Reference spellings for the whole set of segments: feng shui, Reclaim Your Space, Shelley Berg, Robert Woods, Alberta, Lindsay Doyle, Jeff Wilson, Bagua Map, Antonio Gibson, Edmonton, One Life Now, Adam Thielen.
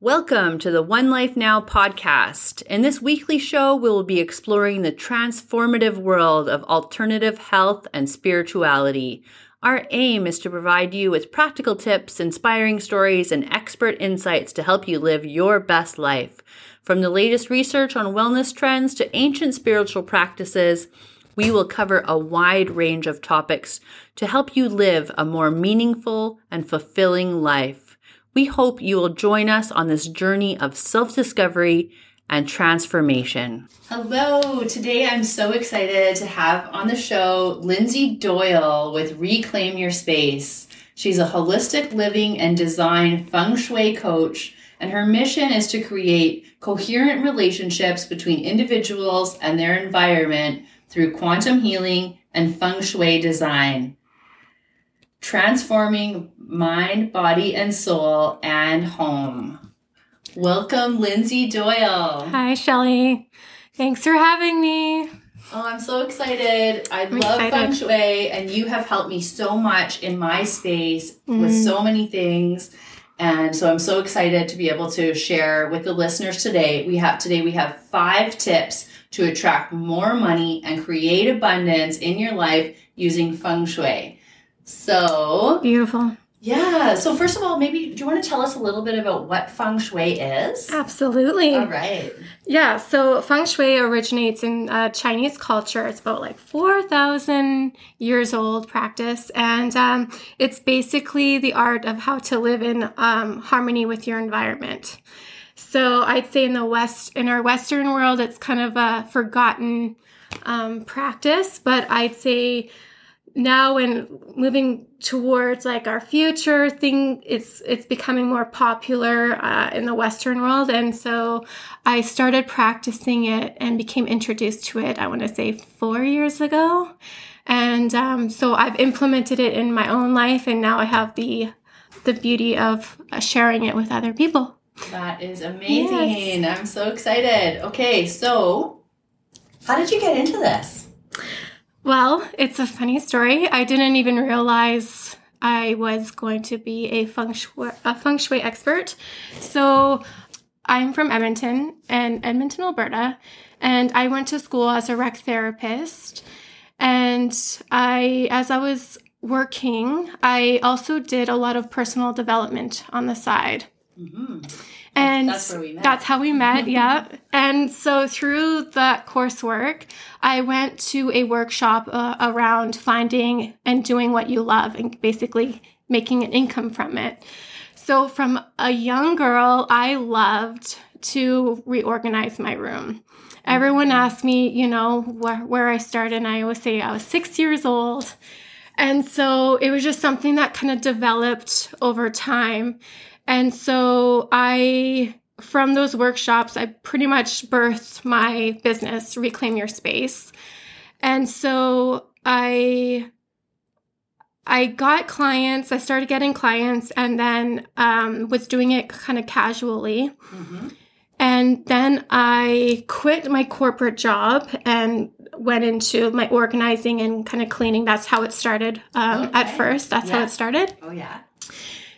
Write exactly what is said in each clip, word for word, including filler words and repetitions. Welcome to the One Life Now podcast. In this weekly show, we will be exploring the transformative world of alternative health and spirituality. Our aim is to provide you with practical tips, inspiring stories, and expert insights to help you live your best life. From the latest research on wellness trends to ancient spiritual practices, we will cover a wide range of topics to help you live a more meaningful and fulfilling life. We hope you will join us on this journey of self-discovery and transformation. Hello. Today, I'm so excited to have on the show Lindsay Doyle with Reclaim Your Space. She's a holistic living and design feng shui coach, and her mission is to create coherent relationships between individuals and their environment through quantum healing and feng shui design, transforming mind, body, and soul, and home. Welcome, Lindsay Doyle. Hi, Shelley. Thanks for having me. Oh, I'm so excited. I I'm love excited. Feng shui, and you have helped me so much in my space mm. with so many things. And so I'm so excited to be able to share with the listeners today. We have today we have five tips to attract more money and create abundance in your life using feng shui. So beautiful. Yeah. So first of all, maybe do you want to tell us a little bit about what feng shui is? Absolutely. All right. Yeah. So feng shui originates in uh, Chinese culture. It's about like four thousand years old practice. And um, it's basically the art of how to live in um, harmony with your environment. So I'd say in the West, in our Western world, it's kind of a forgotten um, practice, but I'd say now, when moving towards like our future thing, it's it's becoming more popular uh, in the Western world. And so I started practicing it and became introduced to it, I want to say, four years ago. And um, so I've implemented it in my own life. And now I have the the beauty of sharing it with other people. That is amazing. Yes. I'm so excited. Okay, so how did you get into this? Well, it's a funny story. I didn't even realize I was going to be a feng shui, a feng shui expert. So I'm from Edmonton, and Edmonton, Alberta, and I went to school as a rec therapist. And I, as I was working, I also did a lot of personal development on the side. Mm-hmm. And that's where we met. That's how we met, yeah. And so through that coursework, I went to a workshop uh, around finding and doing what you love and basically making an income from it. So from a young girl, I loved to reorganize my room. Everyone asked me, you know, wh- where I started, and I always say I was six years old. And so it was just something that kind of developed over time. And so I, from those workshops, I pretty much birthed my business, Reclaim Your Space. And so I, I got clients, I started getting clients, and then um, was doing it kind of casually. Mm-hmm. And then I quit my corporate job and went into my organizing and kind of cleaning. That's how it started um, okay. at first. That's yeah. how it started. Oh, yeah.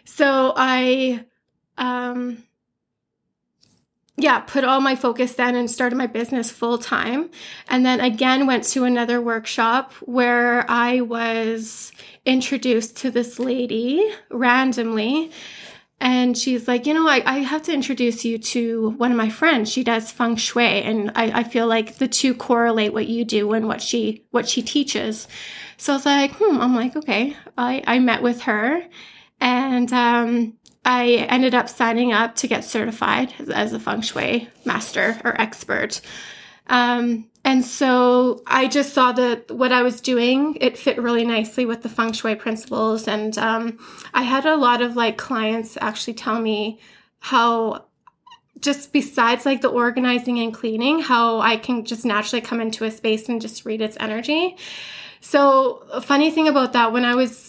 So I, um, yeah, put all my focus then and started my business full time. And then again, went to another workshop where I was introduced to this lady randomly. And she's like, you know, I, I have to introduce you to one of my friends. She does feng shui. And I, I feel like the two correlate, what you do and what she, what she teaches. So I was like, hmm, I'm like, okay, I, I met with her. And um, I ended up signing up to get certified as a feng shui master or expert. Um, and so I just saw that what I was doing, it fit really nicely with the feng shui principles. And um, I had a lot of like clients actually tell me how just besides like the organizing and cleaning, how I can just naturally come into a space and just read its energy. So a funny thing about that, when I was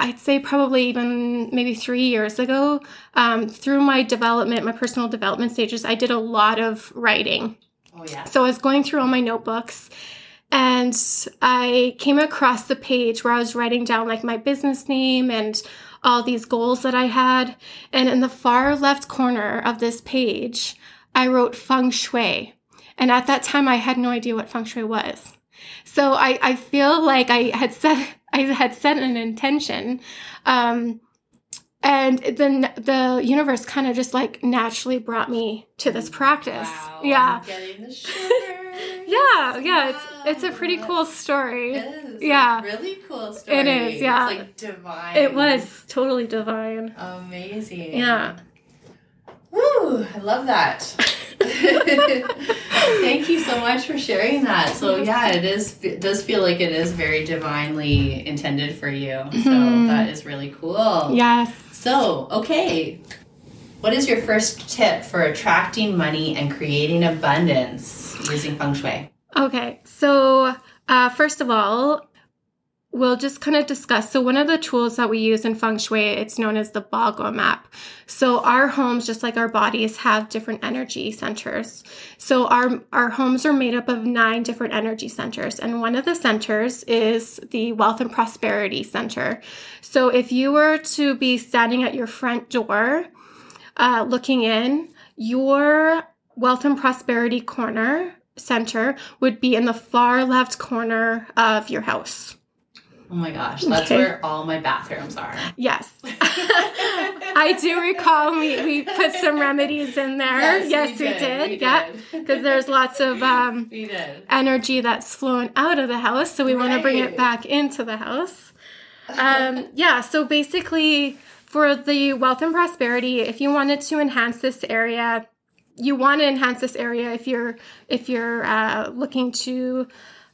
I'd say probably even maybe three years ago, um, through my development, my personal development stages, I did a lot of writing. Oh, yeah. So I was going through all my notebooks, and I came across the page where I was writing down like my business name and all these goals that I had. And in the far left corner of this page, I wrote feng shui. And at that time, I had no idea what feng shui was. So I, I feel like I had set I had set an intention, um, and then the universe kind of just like naturally brought me to this practice. Wow, yeah, I'm getting the shivers. yeah, yeah, wow. it's it's a pretty cool story. It is. Yeah, a really cool story. It is. Yeah, it's like divine. It was totally divine. Amazing. Yeah. Woo! I love that. Thank you so much for sharing that. So yeah, it is it does feel like it is very divinely intended for you. Mm-hmm. So that is really cool. Yes. So, okay. What is your first tip for attracting money and creating abundance using feng shui? Okay. So, uh, first of all, we'll just kind of discuss. So one of the tools that we use in feng shui, it's known as the Bagua Map. So our homes, just like our bodies, have different energy centers. So our our homes are made up of nine different energy centers. And one of the centers is the wealth and prosperity center. So if you were to be standing at your front door, uh, looking in, your wealth and prosperity corner center would be in the far left corner of your house. Oh my gosh, that's okay. Where all my bathrooms are. Yes. I do recall we, we put some remedies in there. Yes, yes we, we did. did. We yeah, because there's lots of um, energy that's flowing out of the house, so we right. want to bring it back into the house. Um, yeah, so basically for the wealth and prosperity, if you wanted to enhance this area, you want to enhance this area if you're, if you're uh, looking to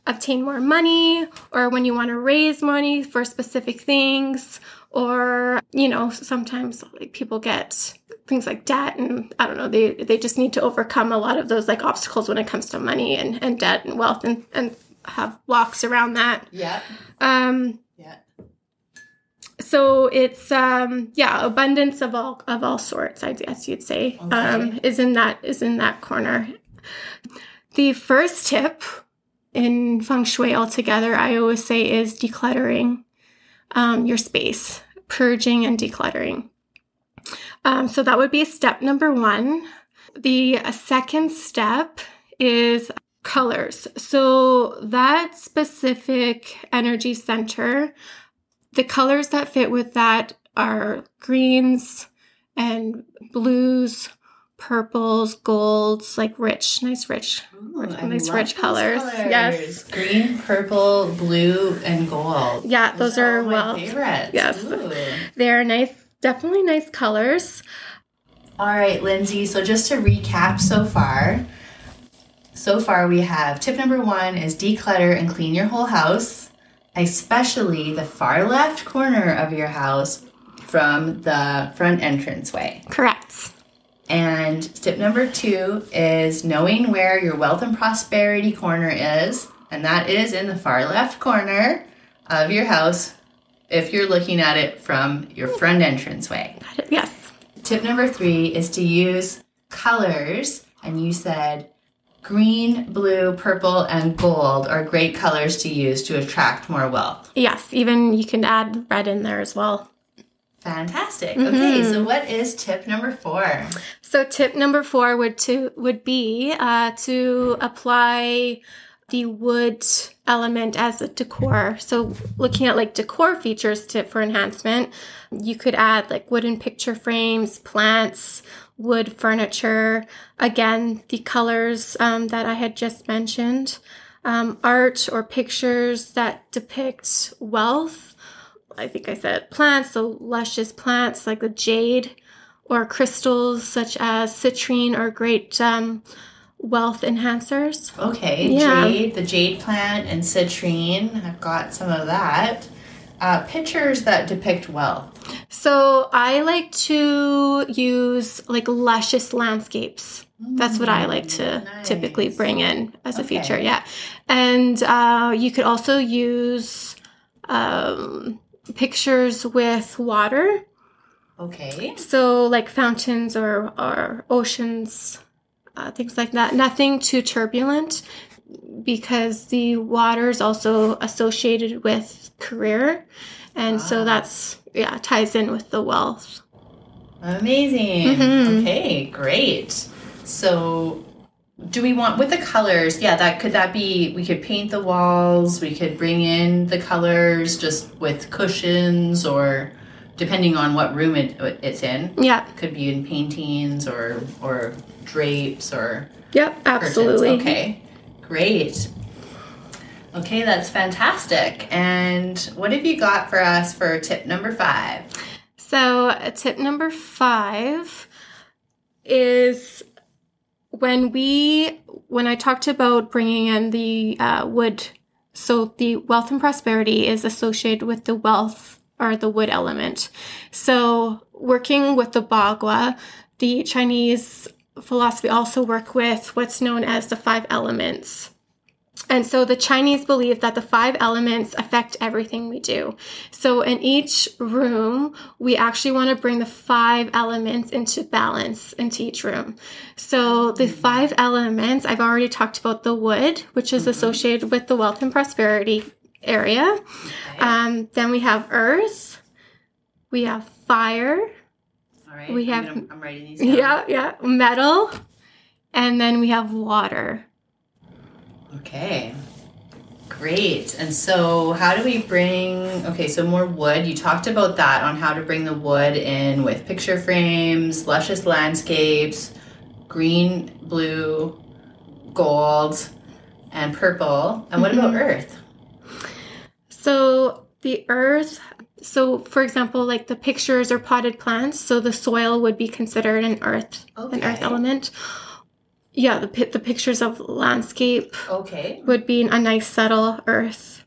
obtain more money, or when you want to raise money for specific things, or, you know, sometimes like, people get things like debt and I don't know, they, they just need to overcome a lot of those like obstacles when it comes to money and, and debt and wealth and, and have blocks around that. Yeah. Um, yeah. So it's, um, yeah, abundance of all, of all sorts, I guess you'd say, okay. um, is in that, is in that corner. The first tip in feng shui altogether, I always say is decluttering um, your space, purging and decluttering. Um, so that would be step number one. The uh, second step is colors. So that specific energy center, the colors that fit with that are greens and blues, purples, golds, like rich, nice rich, Ooh, rich nice rich colors. colors. Yes. Green, purple, blue, and gold. Yeah, those, those are, are well. favorites. Yes. Ooh. They are nice, definitely nice colors. All right, Lindsay. So just to recap so far, so far we have tip number one is declutter and clean your whole house, especially the far left corner of your house from the front entranceway. Correct. And tip number two is knowing where your wealth and prosperity corner is, and that is in the far left corner of your house if you're looking at it from your front entranceway. Yes. Tip number three is to use colors, and you said green, blue, purple, and gold are great colors to use to attract more wealth. Yes, even you can add red in there as well. Fantastic. Okay, mm-hmm. So what is tip number four? So tip number four would to would be uh, to apply the wood element as a decor. So looking at like decor features to for enhancement, you could add like wooden picture frames, plants, wood furniture. Again, the colors um, that I had just mentioned, um, art or pictures that depict wealth. I think I said plants, so luscious plants like the jade or crystals such as citrine are great um, wealth enhancers. Okay, yeah. Jade, the jade plant and citrine, I've got some of that. Uh, pictures that depict wealth. So I like to use like luscious landscapes. That's what I like to nice. typically bring in as okay. a feature, yeah. And uh, you could also use... Um, pictures with water. Okay. So like fountains or, or oceans, uh, things like that. Nothing too turbulent because the water is also associated with career. And ah. so that's yeah, ties in with the wealth. Amazing. Mm-hmm. Okay, great. So do we want, with the colors, yeah, that could that be, we could paint the walls, we could bring in the colors just with cushions, or depending on what room it, it's in. Yeah. It could be in paintings or or drapes or... Yep, absolutely. Curtains. Okay, great. Okay, that's fantastic. And what have you got for us for tip number five? So tip number five is when we, when I talked about bringing in the uh, wood, so the wealth and prosperity is associated with the wealth or the wood element. So working with the Bagua, the Chinese philosophy also work with what's known as the five elements. And so the Chinese believe that the five elements affect everything we do. So in each room, we actually want to bring the five elements into balance into each room. So the five elements, I've already talked about the wood, which is mm-hmm. associated with the wealth and prosperity area. Okay. Um, then we have earth, we have fire. All right. We have, I'm, gonna, I'm writing these down. Yeah, yeah, metal, and then we have water. Okay, great. And so how do we bring, okay, so more wood. You talked about that on how to bring the wood in with picture frames, luscious landscapes, green, blue, gold, and purple. And what mm-hmm. about earth? So the earth, so for example, like the pictures or potted plants, so the soil would be considered an earth, okay. an earth element. Yeah, the the pictures of landscape okay. would be a nice subtle earth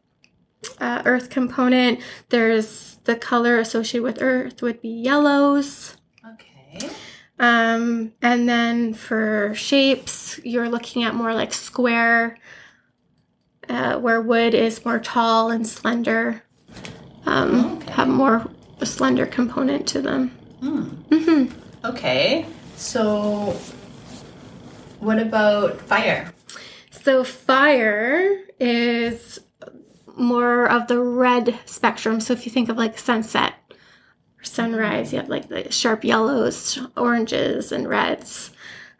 uh, earth component. There's the color associated with earth would be yellows. Okay. Um, and then for shapes, you're looking at more like square, uh, where wood is more tall and slender. Um, okay. Have more a slender component to them. Hmm. Mm-hmm. Okay, so. What about fire? So fire is more of the red spectrum. So if you think of like sunset or sunrise, you have like the sharp yellows, oranges, and reds.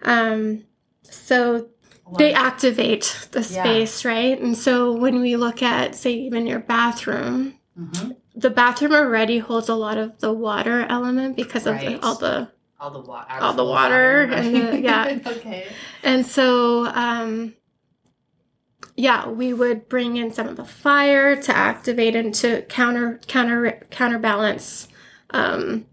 Um, so wow. they activate the space, yeah. right? And so when we look at, say, even your bathroom, mm-hmm. the bathroom already holds a lot of the water element because of right. the, all the... All the, wa- all the water. All the water. And the, yeah. okay. And so, um, yeah, we would bring in some of the fire to activate and to counter, counter, counterbalance um,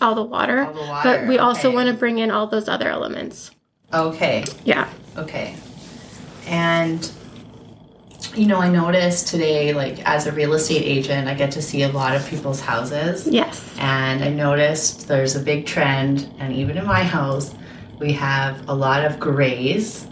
all the water. All the water. But we okay. also want to bring in all those other elements. Okay. Yeah. Okay. And, you know, I noticed today, like, as a real estate agent, I get to see a lot of people's houses. Yes. And I noticed there's a big trend, and even in my house, we have a lot of grays.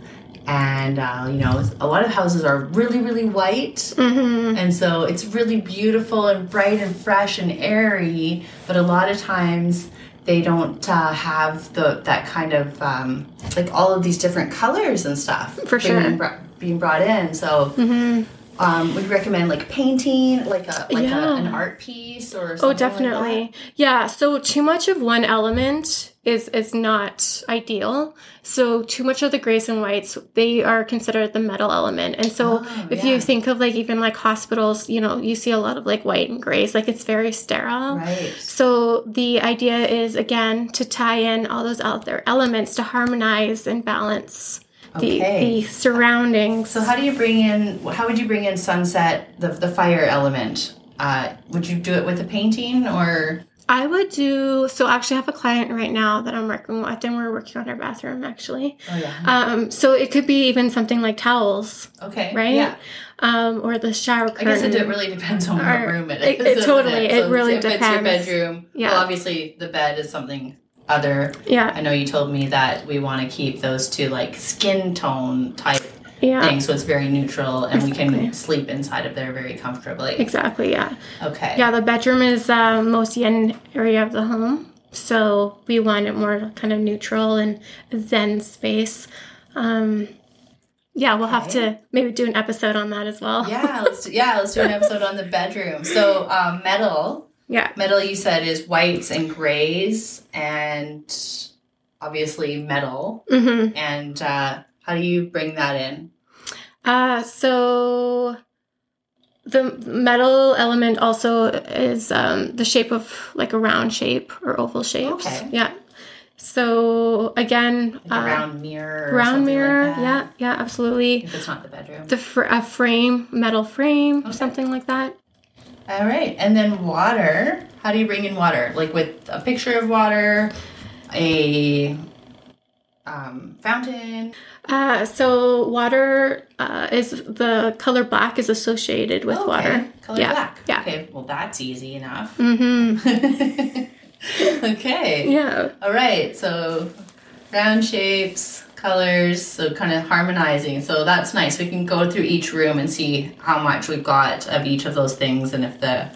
And, uh, you know, a lot of houses are really, really white. Mm-hmm. And so it's really beautiful and bright and fresh and airy. But a lot of times they don't uh, have the that kind of, um, like, all of these different colors and stuff. For sure. Being brought in, so mm-hmm. um, we'd recommend like painting, like a like yeah. a, an art piece or something. Oh, definitely, like that. Yeah. So too much of one element is is not ideal. So too much of the grays and whites, they are considered the metal element. And so oh, if yeah. you think of like even like hospitals, you know, you see a lot of like white and grays, like it's very sterile. Right. So the idea is again to tie in all those other elements to harmonize and balance. The, okay. the surroundings. So how do you bring in, how would you bring in sunset, the the fire element? Uh, would you do it with a painting or? I would do, so actually I have a client right now that I'm working with, and we're working on her bathroom actually. Oh yeah. Um, so it could be even something like towels. Okay. Right? Yeah. Um, or the shower curtain. I guess it really depends on what room it is. It, it totally, it, so it really if depends. If it's your bedroom, yeah. well obviously the bed is something other. Yeah. I know you told me that we want to keep those two like skin tone type yeah. things, so it's very neutral and exactly. we can sleep inside of there very comfortably. Exactly, yeah. Okay. Yeah, the bedroom is uh, most yin area of the home, so we want it more kind of neutral and zen space. Um, yeah, we'll okay. have to maybe do an episode on that as well. yeah, let's do, yeah, let's do an episode on the bedroom. So uh, metal. Yeah. Metal, you said, is whites and grays and obviously metal. Mm-hmm. And uh, how do you bring that in? Uh, so the metal element also is um, the shape of like a round shape or oval shapes. Okay. Yeah. So again, like a round uh, mirror, or round mirror, like yeah, yeah, absolutely. If it's not the bedroom, the fr- a frame, metal frame, okay. something like that. All right, and then water. How do you bring in water? Like with a picture of water, a um, fountain. Uh, so water uh, is the color black is associated with oh, okay. water. Color yeah. black. Yeah. Okay. Well, that's easy enough. Mm-hmm. Okay. Yeah. All right. So round shapes, colors, so kind of harmonizing. So that's nice. We can go through each room and see how much we've got of each of those things and if the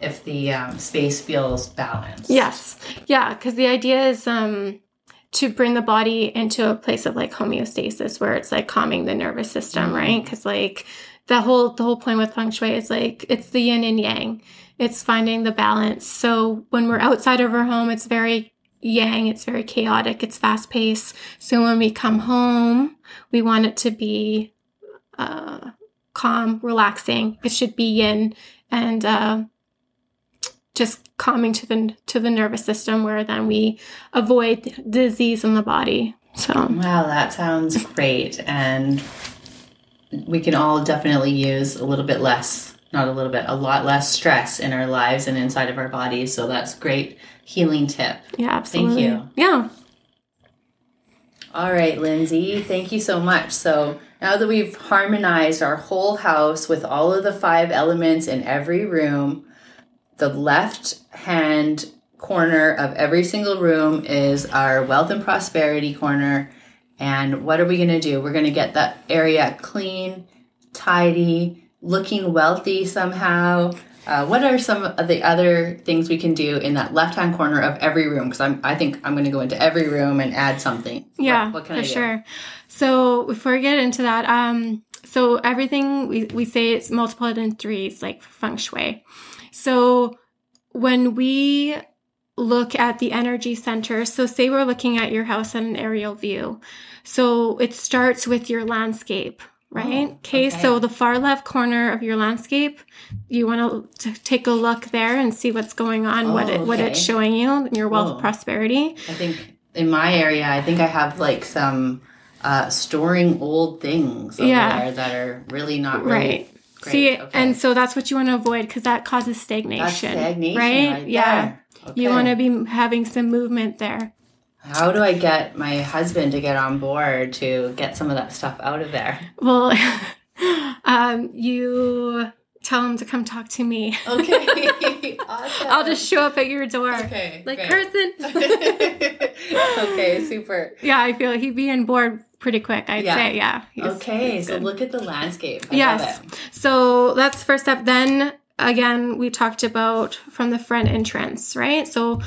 if the um, space feels balanced. Yes. Yeah, because the idea is um, to bring the body into a place of like homeostasis where it's like calming the nervous system, mm-hmm. right? Because like the whole the whole point with feng shui is like it's the yin and yang. It's finding the balance. So when we're outside of our home, it's very yang, it's very chaotic, it's fast paced. So when we come home, we want it to be uh, calm, relaxing. It should be yin and uh, just calming to the to the nervous system, where then we avoid disease in the body. So wow, that sounds great, and we can all definitely use a little bit less. Not a little bit, a lot less stress in our lives and inside of our bodies. So that's a great healing tip. Yeah, absolutely. Thank you. Yeah. All right, Lindsay, thank you so much. So now that we've harmonized our whole house with all of the five elements in every room, the left-hand corner of every single room is our wealth and prosperity corner. And what are we going to do? We're going to get that area clean, tidy, looking wealthy somehow. Uh, what are some of the other things we can do in that left-hand corner of every room? Because I'm, I think I'm going to go into every room and add something. Yeah, what, what can for I do? Sure. So before we get into that, um, so everything we we say it's multiplied in threes, like feng shui. So when we look at the energy center, so say we're looking at your house in an aerial view, so it starts with your landscape. Right? Oh, okay. okay. So the far left corner of your landscape, you want to take a look there and see what's going on, oh, what it, okay. what it's showing you, your wealth, oh. prosperity. I think in my area, I think I have like some uh, storing old things over yeah. there that are really not really right. Great. See, okay. and so that's what you want to avoid because that causes stagnation. That's stagnation, right? right yeah. Okay. You want to be having some movement there. How do I get my husband to get on board to get some of that stuff out of there? Well, um, you tell him to come talk to me. Okay. Awesome. I'll just show up at your door. Okay. Like, Kirsten. Okay, super. Yeah, I feel he'd be on board pretty quick, I'd yeah. say. Yeah. He's, okay, he's so look at the landscape. I yes. love it. So that's the first step. Then, again, we talked about from the front entrance, right? So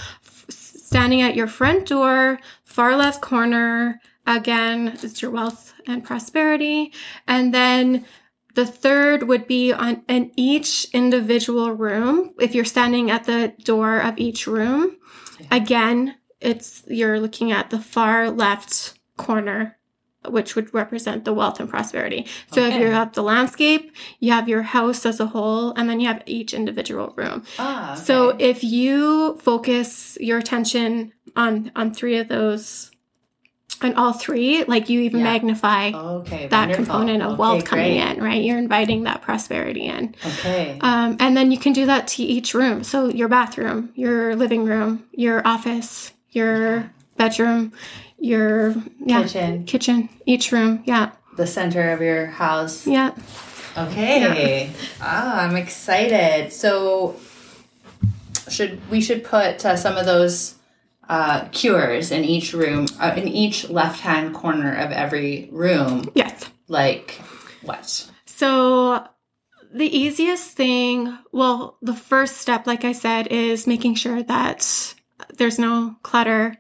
standing at your front door, far left corner, again, it's your wealth and prosperity. And then the third would be on in each individual room. If you're standing at the door of each room, again, it's you're looking at the far left corner, which would represent the wealth and prosperity. So okay. if you have the landscape, you have your house as a whole, and then you have each individual room. Ah, okay. So if you focus your attention on, on three of those, on all three, like you even yeah. magnify okay, that wonderful. component of okay, wealth coming great. in, right? You're inviting that prosperity in. Okay. Um, and then you can do that to each room. So your bathroom, your living room, your office, your bedroom, your yeah, kitchen, kitchen, each room, yeah, the center of your house, yeah. Okay, ah, yeah. oh, I'm excited. So, should we should put uh, some of those uh, cures in each room, uh, in each left-hand corner of every room? Yes. Like what? So the easiest thing, well, the first step, like I said, is making sure that there's no clutter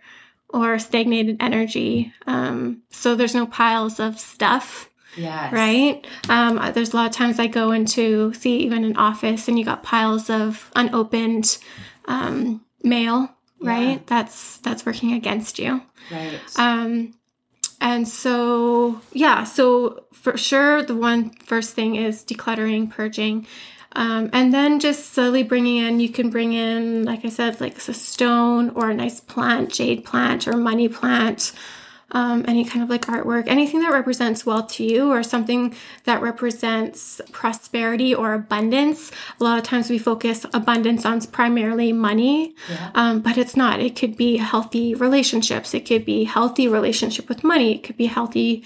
or stagnated energy. Um, so there's no piles of stuff. Yes. Right? Um, there's a lot of times I go into, see, even an office and you got piles of unopened um, male, yeah. right? That's that's working against you. Right. Um, and so, yeah, so for sure, the one first thing is decluttering, purging. Um, and then just slowly bringing in, you can bring in, like I said, like a stone or a nice plant, jade plant or money plant, um, any kind of like artwork, anything that represents wealth to you or something that represents prosperity or abundance. A lot of times we focus abundance on primarily money, yeah. um, but it's not. It could be healthy relationships. It could be healthy relationship with money. It could be healthy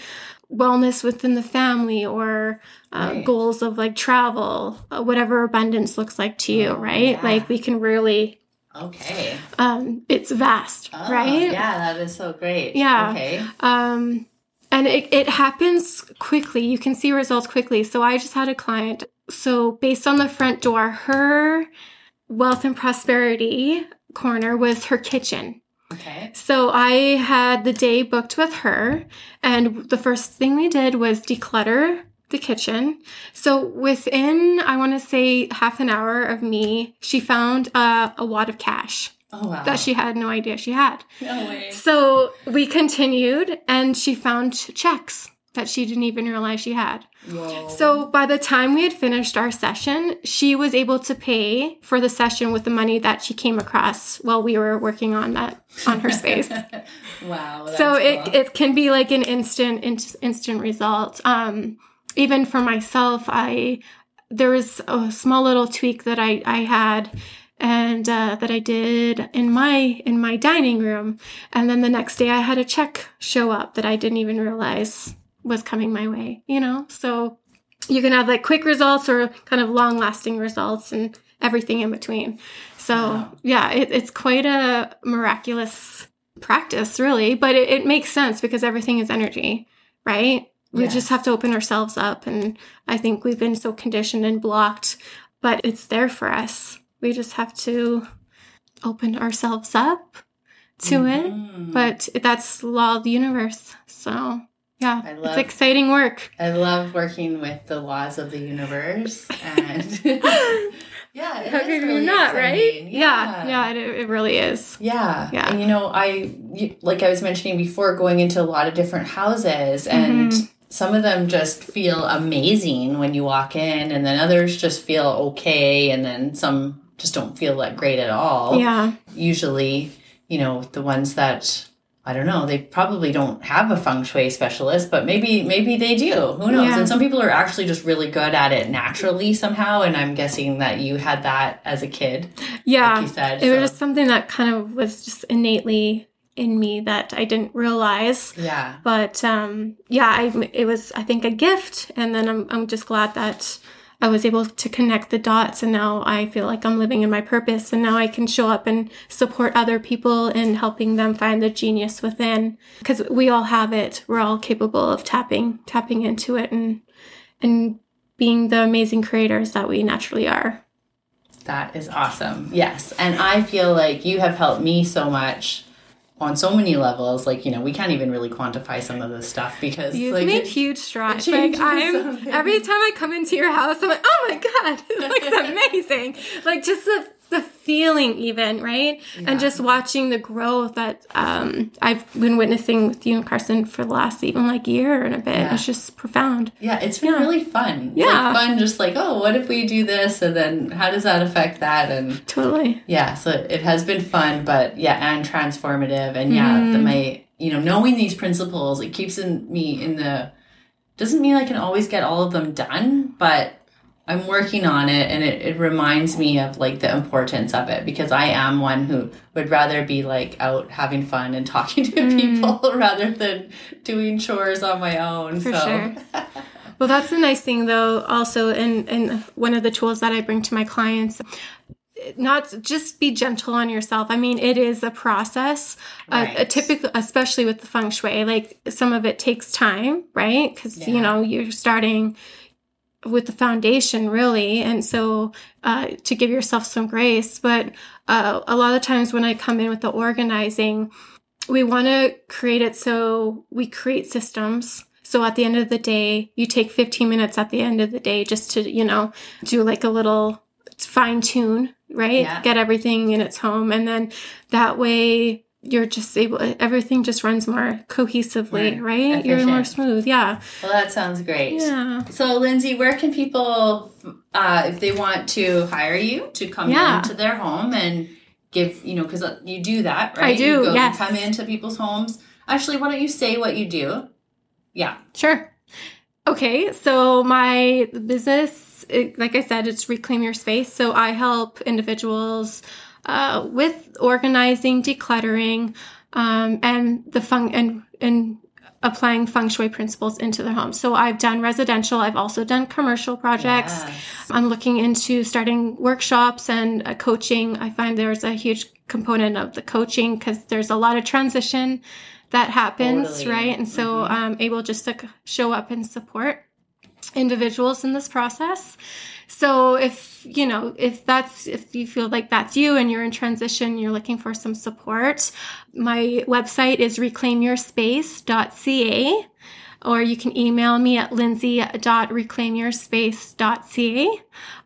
wellness within the family or uh, right. goals of like travel, uh, whatever abundance looks like to you, oh, right? Yeah. Like we can really, okay. Um, it's vast, oh, right? Yeah, that is so great. Yeah. Okay. Um, and it, it happens quickly. You can see results quickly. So I just had a client. So based on the front door, her wealth and prosperity corner was her kitchen. Okay. So I had the day booked with her, and the first thing we did was declutter the kitchen. So within, I want to say, half an hour of me, she found uh, a wad of cash oh, wow. that she had no idea she had. No way. So we continued, and she found checks that she didn't even realize she had. Whoa. So by the time we had finished our session, she was able to pay for the session with the money that she came across while we were working on that, on her space. Wow. So it, cool. it can be like an instant, in, instant result. Um, even for myself, I, there was a small little tweak that I, I had and, uh, that I did in my, in my dining room. And then the next day I had a check show up that I didn't even realize was coming my way, you know? So you can have like quick results or kind of long lasting results and everything in between. So wow. yeah, it, it's quite a miraculous practice really, but it, it makes sense because everything is energy, right? We yes. just have to open ourselves up. And I think we've been so conditioned and blocked, but it's there for us. We just have to open ourselves up to mm-hmm. it, but that's law of the universe. So yeah, I love, it's exciting work. I love working with the laws of the universe. And yeah, it how is could really you not, exciting. Right? Yeah, yeah, yeah it, it really is. Yeah. yeah, and you know, I like I was mentioning before, going into a lot of different houses, and mm-hmm. some of them just feel amazing when you walk in, and then others just feel okay, and then some just don't feel that great at all. Yeah, usually, you know, the ones that. I don't know. They probably don't have a feng shui specialist, but maybe maybe they do. Who knows? Yeah. And some people are actually just really good at it naturally somehow. And I'm guessing that you had that as a kid. Yeah. Like you said. It so. was just something that kind of was just innately in me that I didn't realize. Yeah. But um, yeah, I, it was, I think, a gift. And then I'm I'm just glad that I was able to connect the dots, and now I feel like I'm living in my purpose, and now I can show up and support other people in helping them find the genius within, because we all have it. We're all capable of tapping, tapping into it and, and being the amazing creators that we naturally are. That is awesome. Yes. And I feel like you have helped me so much on so many levels, like, you know, we can't even really quantify some of this stuff because you've like, made huge strides. Like I'm something. Every time I come into your house, I'm like, oh my God, it looks amazing. Like just the, the feeling even, right? Yeah. And just watching the growth that um, I've been witnessing with you and Carson for the last even like year and a bit. Yeah. It's just profound. Yeah, it's been yeah. really fun. It's yeah. like fun just like, oh, what if we do this? And then how does that affect that? And totally. Yeah, so it has been fun, but yeah, and transformative. And yeah, mm. the, my, you know, knowing these principles, it keeps in me in the, doesn't mean I can always get all of them done, but I'm working on it, and it, it reminds me of, like, the importance of it, because I am one who would rather be, like, out having fun and talking to mm. people rather than doing chores on my own. For so. Sure. Well, that's the nice thing, though, also, and, and one of the tools that I bring to my clients, not just be gentle on yourself. I mean, it is a process, right. a, a typical, especially with the feng shui. Like, some of it takes time, right? Because, yeah. you know, you're starting with the foundation really. And so, uh, to give yourself some grace, but, uh, a lot of times when I come in with the organizing, we want to create it. So we create systems. So at the end of the day, you take fifteen minutes at the end of the day, just to, you know, do like a little fine tune, right? Yeah. Get everything in its home. And then that way you're just able, everything just runs more cohesively, right? right? Efficient. You're more smooth. Yeah. Well, that sounds great. Yeah. So Lindsay, where can people, uh, if they want to hire you to come yeah. into their home and give, you know, cause you do that, right? I do. You go, yes. You come into people's homes. Actually, why don't you say what you do? Yeah. Sure. Okay. So my business, it, like I said, it's Reclaim Your Space. So I help individuals uh, with organizing, decluttering, um, and the feng and, and applying feng shui principles into their home. So I've done residential. I've also done commercial projects. Yes. I'm looking into starting workshops and uh, coaching. I find there's a huge component of the coaching because there's a lot of transition that happens, totally. Right? And so mm-hmm. I'm able just to show up and support individuals in this process. So if, you know, if that's, if you feel like that's you and you're in transition, you're looking for some support, my website is reclaim your space dot c a, or you can email me at lindsay dot reclaim your space dot c a.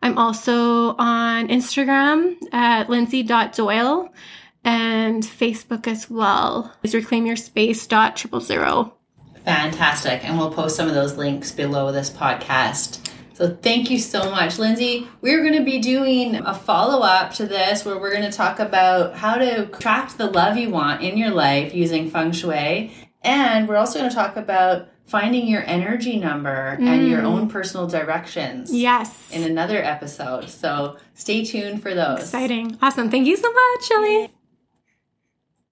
I'm also on Instagram at lindsay dot doyle. And Facebook as well is reclaim your space dot triple zero. Fantastic. And we'll post some of those links below this podcast. So thank you so much, Lindsay. We're going to be doing a follow-up to this where we're going to talk about how to attract the love you want in your life using feng shui. And we're also going to talk about finding your energy number mm. and your own personal directions. Yes. In another episode. So stay tuned for those. Exciting. Awesome. Thank you so much, Shelley.